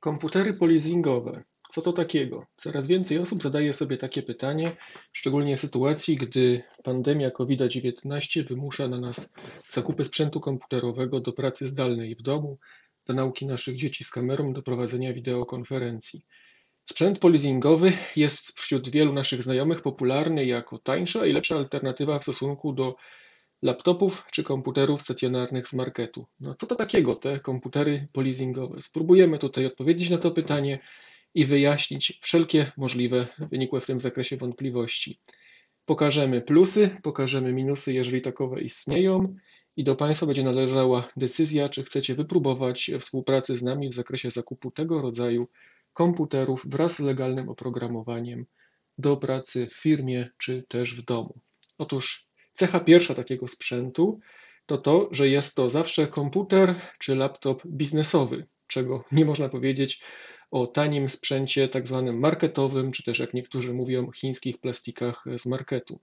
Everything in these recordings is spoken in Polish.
Komputery polizingowe. Co to takiego? Coraz więcej osób zadaje sobie takie pytanie, szczególnie w sytuacji, gdy pandemia COVID-19 wymusza na nas zakupy sprzętu komputerowego do pracy zdalnej w domu, do nauki naszych dzieci z kamerą, do prowadzenia wideokonferencji. Sprzęt polizingowy jest wśród wielu naszych znajomych popularny jako tańsza i lepsza alternatywa w stosunku do laptopów czy komputerów stacjonarnych z marketu. No co to takiego te komputery polizingowe? Spróbujemy tutaj odpowiedzieć na to pytanie i wyjaśnić wszelkie możliwe wynikłe w tym zakresie wątpliwości. Pokażemy plusy, pokażemy minusy, jeżeli takowe istnieją, i do Państwa będzie należała decyzja, czy chcecie wypróbować współpracy z nami w zakresie zakupu tego rodzaju komputerów wraz z legalnym oprogramowaniem do pracy w firmie czy też w domu. Otóż cecha pierwsza takiego sprzętu to to, że jest to zawsze komputer czy laptop biznesowy, czego nie można powiedzieć o tanim sprzęcie tak zwanym marketowym, czy też, jak niektórzy mówią, chińskich plastikach z marketu.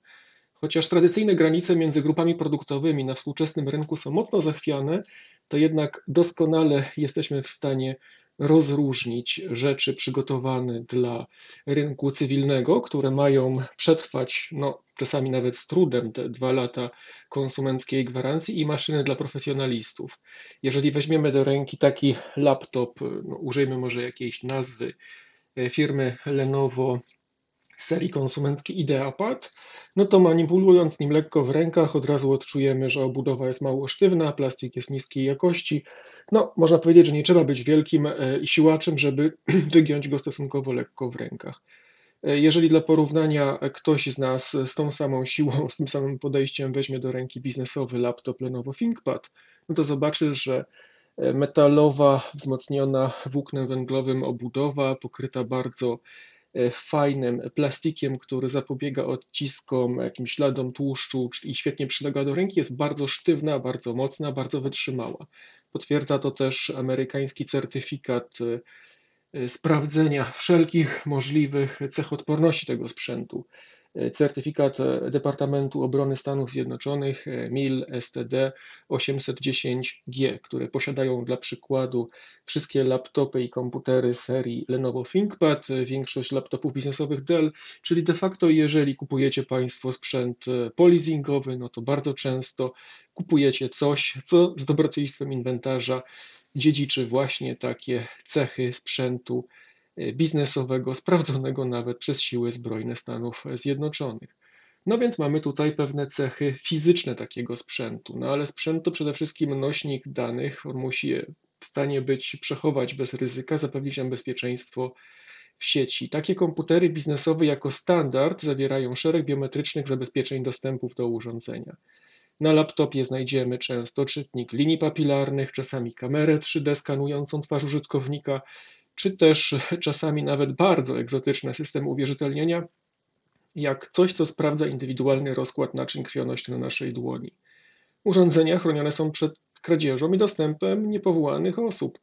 Chociaż tradycyjne granice między grupami produktowymi na współczesnym rynku są mocno zachwiane, to jednak doskonale jesteśmy w stanie rozróżnić rzeczy przygotowane dla rynku cywilnego, które mają przetrwać, no czasami nawet z trudem, te 2 lata konsumenckiej gwarancji, i maszyny dla profesjonalistów. Jeżeli weźmiemy do ręki taki laptop, no, użyjmy może jakiejś nazwy firmy Lenovo serii konsumenckiej IdeaPad, no to manipulując nim lekko w rękach od razu odczujemy, że obudowa jest mało sztywna, plastik jest niskiej jakości. No, można powiedzieć, że nie trzeba być wielkim siłaczem, żeby wygiąć go stosunkowo lekko w rękach. Jeżeli dla porównania ktoś z nas z tą samą siłą, z tym samym podejściem weźmie do ręki biznesowy laptop Lenovo ThinkPad, no to zobaczy, że metalowa, wzmocniona włóknem węglowym obudowa, pokryta bardzo fajnym plastikiem, który zapobiega odciskom, jakimś śladom tłuszczu i świetnie przylega do ręki, jest bardzo sztywna, bardzo mocna, bardzo wytrzymała. Potwierdza to też amerykański certyfikat sprawdzenia wszelkich możliwych cech odporności tego sprzętu. Certyfikat Departamentu Obrony Stanów Zjednoczonych MIL-STD-810G, które posiadają dla przykładu wszystkie laptopy i komputery serii Lenovo ThinkPad, większość laptopów biznesowych Dell, czyli de facto jeżeli kupujecie Państwo sprzęt polizingowy, no to bardzo często kupujecie coś, co z dobrodziejstwem inwentarza dziedziczy właśnie takie cechy sprzętu biznesowego, sprawdzonego nawet przez siły zbrojne Stanów Zjednoczonych. No więc mamy tutaj pewne cechy fizyczne takiego sprzętu, no ale sprzęt to przede wszystkim nośnik danych, on musi je w stanie być przechować bez ryzyka, zapewnić nam bezpieczeństwo w sieci. Takie komputery biznesowe jako standard zawierają szereg biometrycznych zabezpieczeń dostępów do urządzenia. Na laptopie znajdziemy często czytnik linii papilarnych, czasami kamerę 3D skanującą twarz użytkownika, czy też czasami nawet bardzo egzotyczny system uwierzytelnienia, jak coś, co sprawdza indywidualny rozkład naczyń krwionośnych na naszej dłoni. Urządzenia chronione są przed kradzieżą i dostępem niepowołanych osób.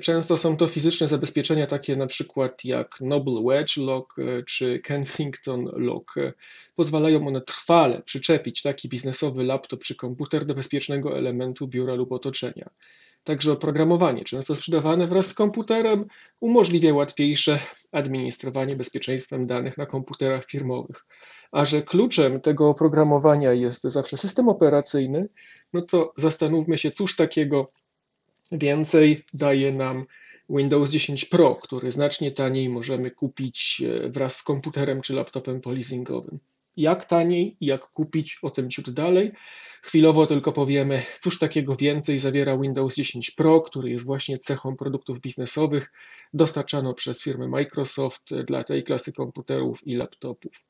Często są to fizyczne zabezpieczenia takie na przykład jak Noble Wedge Lock czy Kensington Lock. Pozwalają one trwale przyczepić taki biznesowy laptop czy komputer do bezpiecznego elementu biura lub otoczenia. Także oprogramowanie, często sprzedawane wraz z komputerem, umożliwia łatwiejsze administrowanie bezpieczeństwem danych na komputerach firmowych. A że kluczem tego oprogramowania jest zawsze system operacyjny, no to zastanówmy się, cóż takiego więcej daje nam Windows 10 Pro, który znacznie taniej możemy kupić wraz z komputerem czy laptopem polizingowym. Jak taniej, jak kupić, o tym ciut dalej. Chwilowo tylko powiemy, cóż takiego więcej zawiera Windows 10 Pro, który jest właśnie cechą produktów biznesowych dostarczano przez firmę Microsoft dla tej klasy komputerów i laptopów.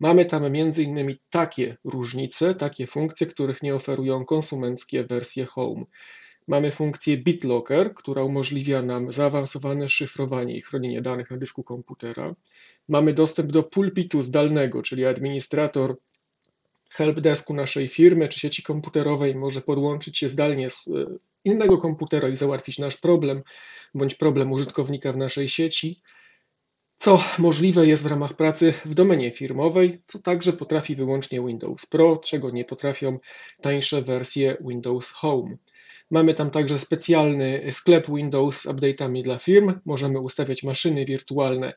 Mamy tam m.in. takie różnice, takie funkcje, których nie oferują konsumenckie wersje Home. Mamy funkcję BitLocker, która umożliwia nam zaawansowane szyfrowanie i chronienie danych na dysku komputera. Mamy dostęp do pulpitu zdalnego, czyli administrator helpdesku naszej firmy czy sieci komputerowej może podłączyć się zdalnie z innego komputera i załatwić nasz problem bądź problem użytkownika w naszej sieci, co możliwe jest w ramach pracy w domenie firmowej, co także potrafi wyłącznie Windows Pro, czego nie potrafią tańsze wersje Windows Home. Mamy tam także specjalny sklep Windows z update'ami dla firm. Możemy ustawiać maszyny wirtualne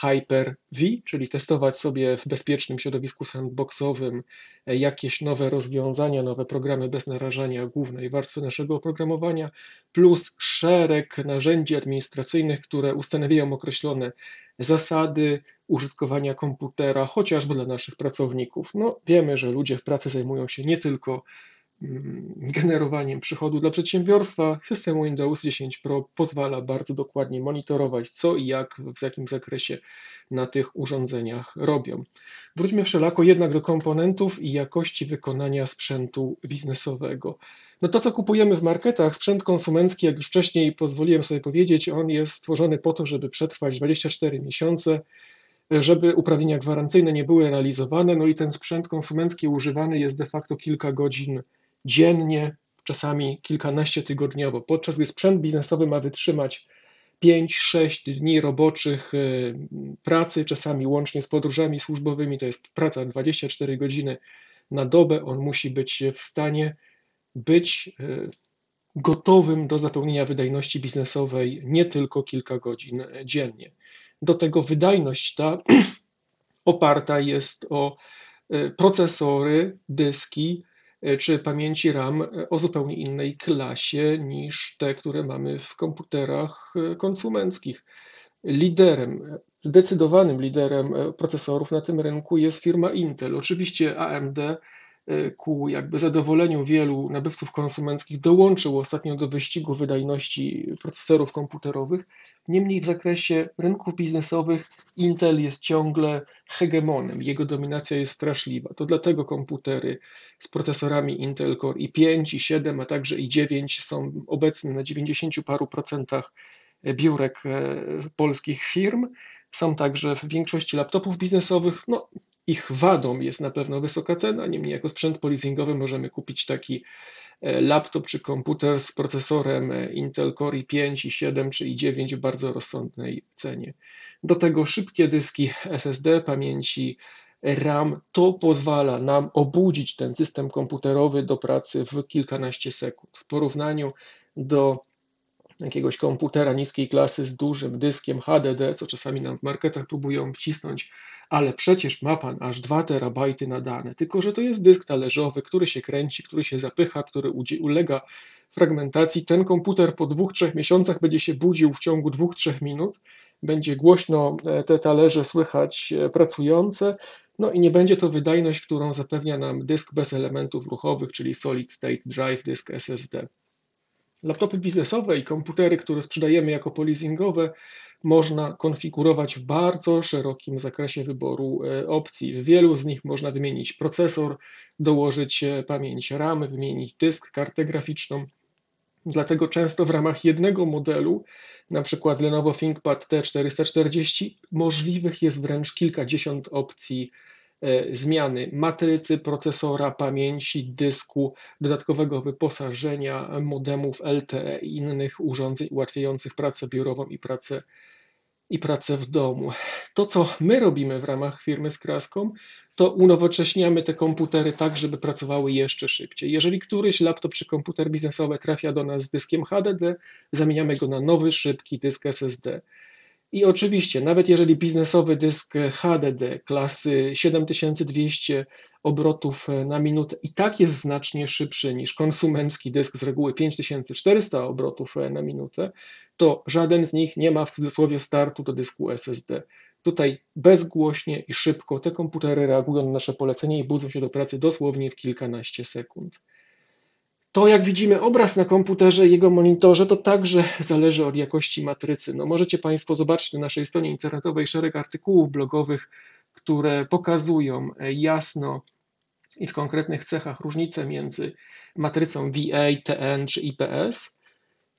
Hyper-V, czyli testować sobie w bezpiecznym środowisku sandboxowym jakieś nowe rozwiązania, nowe programy bez narażania głównej warstwy naszego oprogramowania, plus szereg narzędzi administracyjnych, które ustanawiają określone zasady użytkowania komputera, chociażby dla naszych pracowników. No, wiemy, że ludzie w pracy zajmują się nie tylko generowaniem przychodu dla przedsiębiorstwa. System Windows 10 Pro pozwala bardzo dokładnie monitorować, co i jak, w jakim zakresie na tych urządzeniach robią. Wróćmy wszelako jednak do komponentów i jakości wykonania sprzętu biznesowego. No to, co kupujemy w marketach, sprzęt konsumencki, jak już wcześniej pozwoliłem sobie powiedzieć, on jest stworzony po to, żeby przetrwać 24 miesiące, żeby uprawnienia gwarancyjne nie były realizowane, no i ten sprzęt konsumencki używany jest de facto kilka godzin dziennie, czasami kilkanaście tygodniowo, podczas gdy sprzęt biznesowy ma wytrzymać 5-6 dni roboczych pracy, czasami łącznie z podróżami służbowymi, to jest praca 24 godziny na dobę, on musi być w stanie być gotowym do zapełnienia wydajności biznesowej nie tylko kilka godzin dziennie. Do tego wydajność ta oparta jest o procesory, dyski, czy pamięci RAM o zupełnie innej klasie niż te, które mamy w komputerach konsumenckich. Liderem, zdecydowanym liderem procesorów na tym rynku jest firma Intel. Oczywiście AMD ku jakby zadowoleniu wielu nabywców konsumenckich dołączył ostatnio do wyścigu wydajności procesorów komputerowych. Niemniej w zakresie rynków biznesowych Intel jest ciągle hegemonem, jego dominacja jest straszliwa. To dlatego komputery z procesorami Intel Core i5, i7, a także i9 są obecne na 90% paru biurek polskich firm. Są także w większości laptopów biznesowych, no ich wadą jest na pewno wysoka cena, niemniej jako sprzęt poleasingowy możemy kupić taki laptop czy komputer z procesorem Intel Core i5, i7 czy i9 w bardzo rozsądnej cenie. Do tego szybkie dyski SSD, pamięci RAM, to pozwala nam obudzić ten system komputerowy do pracy w kilkanaście sekund. W porównaniu do jakiegoś komputera niskiej klasy z dużym dyskiem HDD, co czasami nam w marketach próbują wcisnąć, ale przecież ma pan aż 2 terabajty na dane, tylko że to jest dysk talerzowy, który się kręci, który się zapycha, który ulega fragmentacji. Ten komputer po 2-3 miesiącach będzie się budził w ciągu 2-3 minut, będzie głośno te talerze słychać pracujące, no i nie będzie to wydajność, którą zapewnia nam dysk bez elementów ruchowych, czyli Solid State Drive, dysk SSD. Laptopy biznesowe i komputery, które sprzedajemy jako poleasingowe, można konfigurować w bardzo szerokim zakresie wyboru opcji. W wielu z nich można wymienić procesor, dołożyć pamięć RAM, wymienić dysk, kartę graficzną. Dlatego często w ramach jednego modelu, na przykład Lenovo ThinkPad T440, możliwych jest wręcz kilkadziesiąt opcji zmiany matrycy, procesora, pamięci, dysku, dodatkowego wyposażenia, modemów LTE i innych urządzeń ułatwiających pracę biurową i pracę w domu. To, co my robimy w ramach firmy Scrascom, to unowocześniamy te komputery tak, żeby pracowały jeszcze szybciej. Jeżeli któryś laptop czy komputer biznesowy trafia do nas z dyskiem HDD, zamieniamy go na nowy, szybki dysk SSD. I oczywiście, nawet jeżeli biznesowy dysk HDD klasy 7200 obrotów na minutę i tak jest znacznie szybszy niż konsumencki dysk z reguły 5400 obrotów na minutę, to żaden z nich nie ma w cudzysłowie startu do dysku SSD. Tutaj bezgłośnie i szybko te komputery reagują na nasze polecenie i budzą się do pracy dosłownie w kilkanaście sekund. To, jak widzimy obraz na komputerze i jego monitorze, to także zależy od jakości matrycy. No, możecie Państwo zobaczyć na naszej stronie internetowej szereg artykułów blogowych, które pokazują jasno i w konkretnych cechach różnice między matrycą VA, TN czy IPS.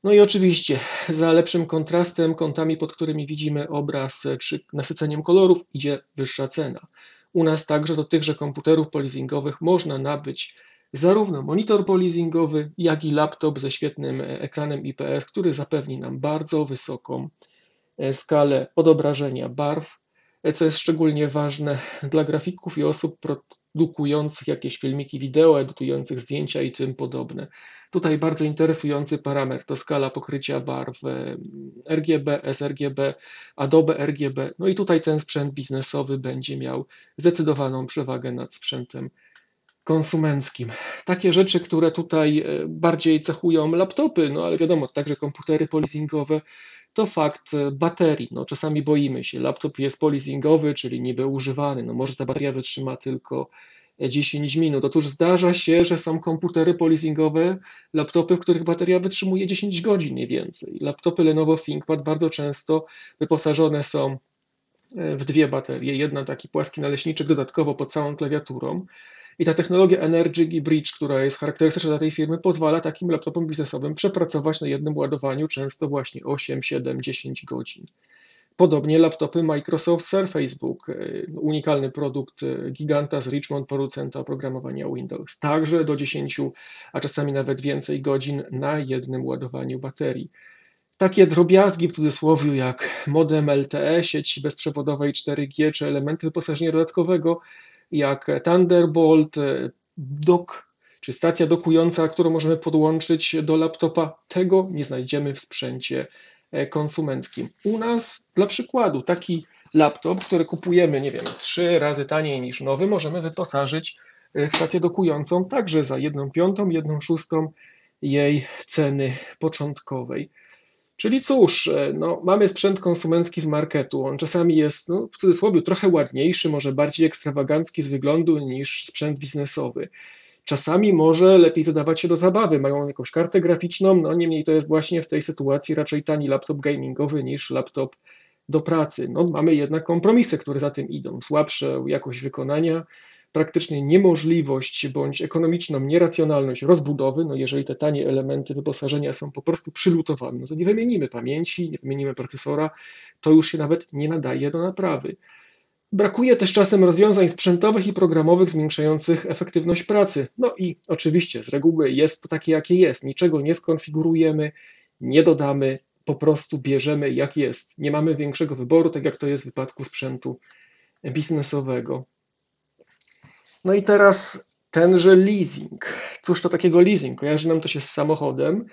No i oczywiście za lepszym kontrastem, kątami, pod którymi widzimy obraz, czy nasyceniem kolorów, idzie wyższa cena. U nas także do tychże komputerów poleasingowych można nabyć zarówno monitor poleasingowy, jak i laptop ze świetnym ekranem IPS, który zapewni nam bardzo wysoką skalę odobrażenia barw, co jest szczególnie ważne dla grafików i osób produkujących jakieś filmiki wideo, edytujących zdjęcia i tym podobne. Tutaj bardzo interesujący parametr to skala pokrycia barw RGB, sRGB, Adobe RGB. No i tutaj ten sprzęt biznesowy będzie miał zdecydowaną przewagę nad sprzętem konsumenckim. Takie rzeczy, które tutaj bardziej cechują laptopy, no ale wiadomo, także komputery polizingowe, to fakt baterii. No, czasami boimy się, laptop jest polizingowy, czyli niby używany, no może ta bateria wytrzyma tylko 10 minut. Otóż zdarza się, że są komputery polizingowe, laptopy, w których bateria wytrzymuje 10 godzin i więcej. Laptopy Lenovo ThinkPad bardzo często wyposażone są w dwie baterie, jedna taki płaski naleśniczek dodatkowo pod całą klawiaturą. I ta technologia Energy i Bridge, która jest charakterystyczna dla tej firmy, pozwala takim laptopom biznesowym przepracować na jednym ładowaniu często właśnie 8, 7, 10 godzin. Podobnie laptopy Microsoft Surface Book, unikalny produkt giganta z Richmond, producenta oprogramowania Windows. Także do 10, a czasami nawet więcej godzin na jednym ładowaniu baterii. Takie drobiazgi w cudzysłowie jak modem LTE, sieć bezprzewodowej 4G czy elementy wyposażenia dodatkowego, jak Thunderbolt, dock czy stacja dokująca, którą możemy podłączyć do laptopa, tego nie znajdziemy w sprzęcie konsumenckim. U nas, dla przykładu, taki laptop, który kupujemy, nie wiem, 3 razy taniej niż nowy, możemy wyposażyć w stację dokującą także za 1/5, 1/6 jej ceny początkowej. Czyli cóż, no, mamy sprzęt konsumencki z marketu, on czasami jest, no, w cudzysłowie, trochę ładniejszy, może bardziej ekstrawagancki z wyglądu niż sprzęt biznesowy. Czasami może lepiej dodawać się do zabawy, mają jakąś kartę graficzną, no niemniej to jest właśnie w tej sytuacji raczej tani laptop gamingowy niż laptop do pracy. No, mamy jednak kompromisy, które za tym idą, słabsze jakość wykonania, praktycznie niemożliwość bądź ekonomiczną nieracjonalność rozbudowy, no jeżeli te tanie elementy wyposażenia są po prostu przylutowane, no to nie wymienimy pamięci, nie wymienimy procesora, to już się nawet nie nadaje do naprawy. Brakuje też czasem rozwiązań sprzętowych i programowych zwiększających efektywność pracy. No i oczywiście z reguły jest to takie, jakie jest, niczego nie skonfigurujemy, nie dodamy, po prostu bierzemy jak jest. Nie mamy większego wyboru, tak jak to jest w wypadku sprzętu biznesowego. No i teraz tenże leasing. Cóż to takiego leasing? Kojarzy nam to się z samochodem.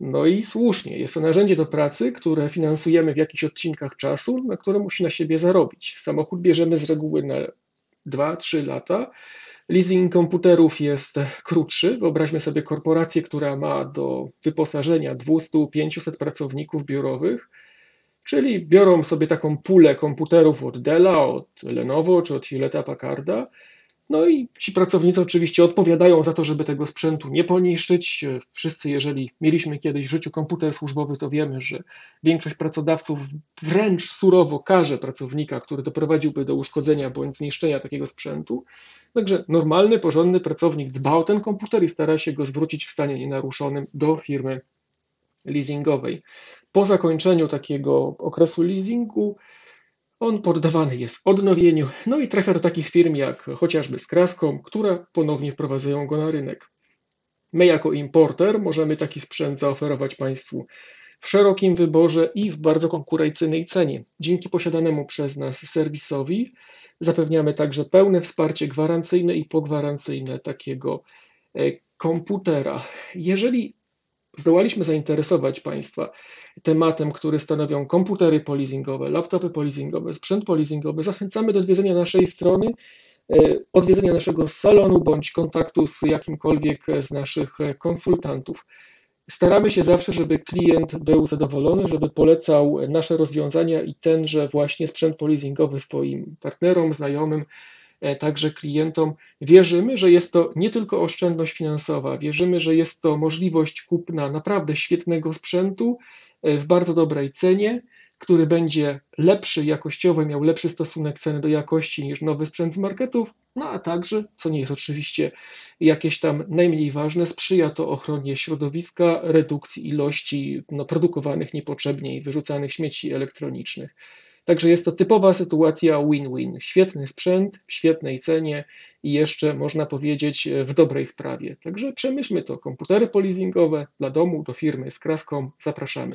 No i słusznie, jest to narzędzie do pracy, które finansujemy w jakichś odcinkach czasu, na które musi na siebie zarobić. Samochód bierzemy z reguły na 2-3 lata. Leasing komputerów jest krótszy. Wyobraźmy sobie korporację, która ma do wyposażenia 200-500 pracowników biurowych, czyli biorą sobie taką pulę komputerów od Della, od Lenovo czy od Hewletta Packarda. No i ci pracownicy oczywiście odpowiadają za to, żeby tego sprzętu nie poniszczyć. Wszyscy, jeżeli mieliśmy kiedyś w życiu komputer służbowy, to wiemy, że większość pracodawców wręcz surowo karze pracownika, który doprowadziłby do uszkodzenia bądź zniszczenia takiego sprzętu. Także normalny, porządny pracownik dba o ten komputer i stara się go zwrócić w stanie nienaruszonym do firmy leasingowej. Po zakończeniu takiego okresu leasingu on poddawany jest odnowieniu, no i trafia do takich firm jak chociażby Scrascom, które ponownie wprowadzają go na rynek. My jako importer możemy taki sprzęt zaoferować Państwu w szerokim wyborze i w bardzo konkurencyjnej cenie. Dzięki posiadanemu przez nas serwisowi zapewniamy także pełne wsparcie gwarancyjne i pogwarancyjne takiego komputera. Jeżeli zdołaliśmy zainteresować Państwa tematem, który stanowią komputery polizingowe, laptopy polizingowe, sprzęt polizingowy, zachęcamy do odwiedzenia naszej strony, odwiedzenia naszego salonu bądź kontaktu z jakimkolwiek z naszych konsultantów. Staramy się zawsze, żeby klient był zadowolony, żeby polecał nasze rozwiązania i tenże właśnie sprzęt polizingowy swoim partnerom, znajomym, także klientom. Wierzymy, że jest to nie tylko oszczędność finansowa, wierzymy, że jest to możliwość kupna naprawdę świetnego sprzętu w bardzo dobrej cenie, który będzie lepszy jakościowo, miał lepszy stosunek ceny do jakości niż nowy sprzęt z marketów, no a także, co nie jest oczywiście jakieś tam najmniej ważne, sprzyja to ochronie środowiska, redukcji ilości produkowanych niepotrzebnie i wyrzucanych śmieci elektronicznych. Także jest to typowa sytuacja win-win. Świetny sprzęt, w świetnej cenie i jeszcze można powiedzieć w dobrej sprawie. Także przemyślmy to. Komputery polizingowe dla domu, do firmy Scrascom. Zapraszamy.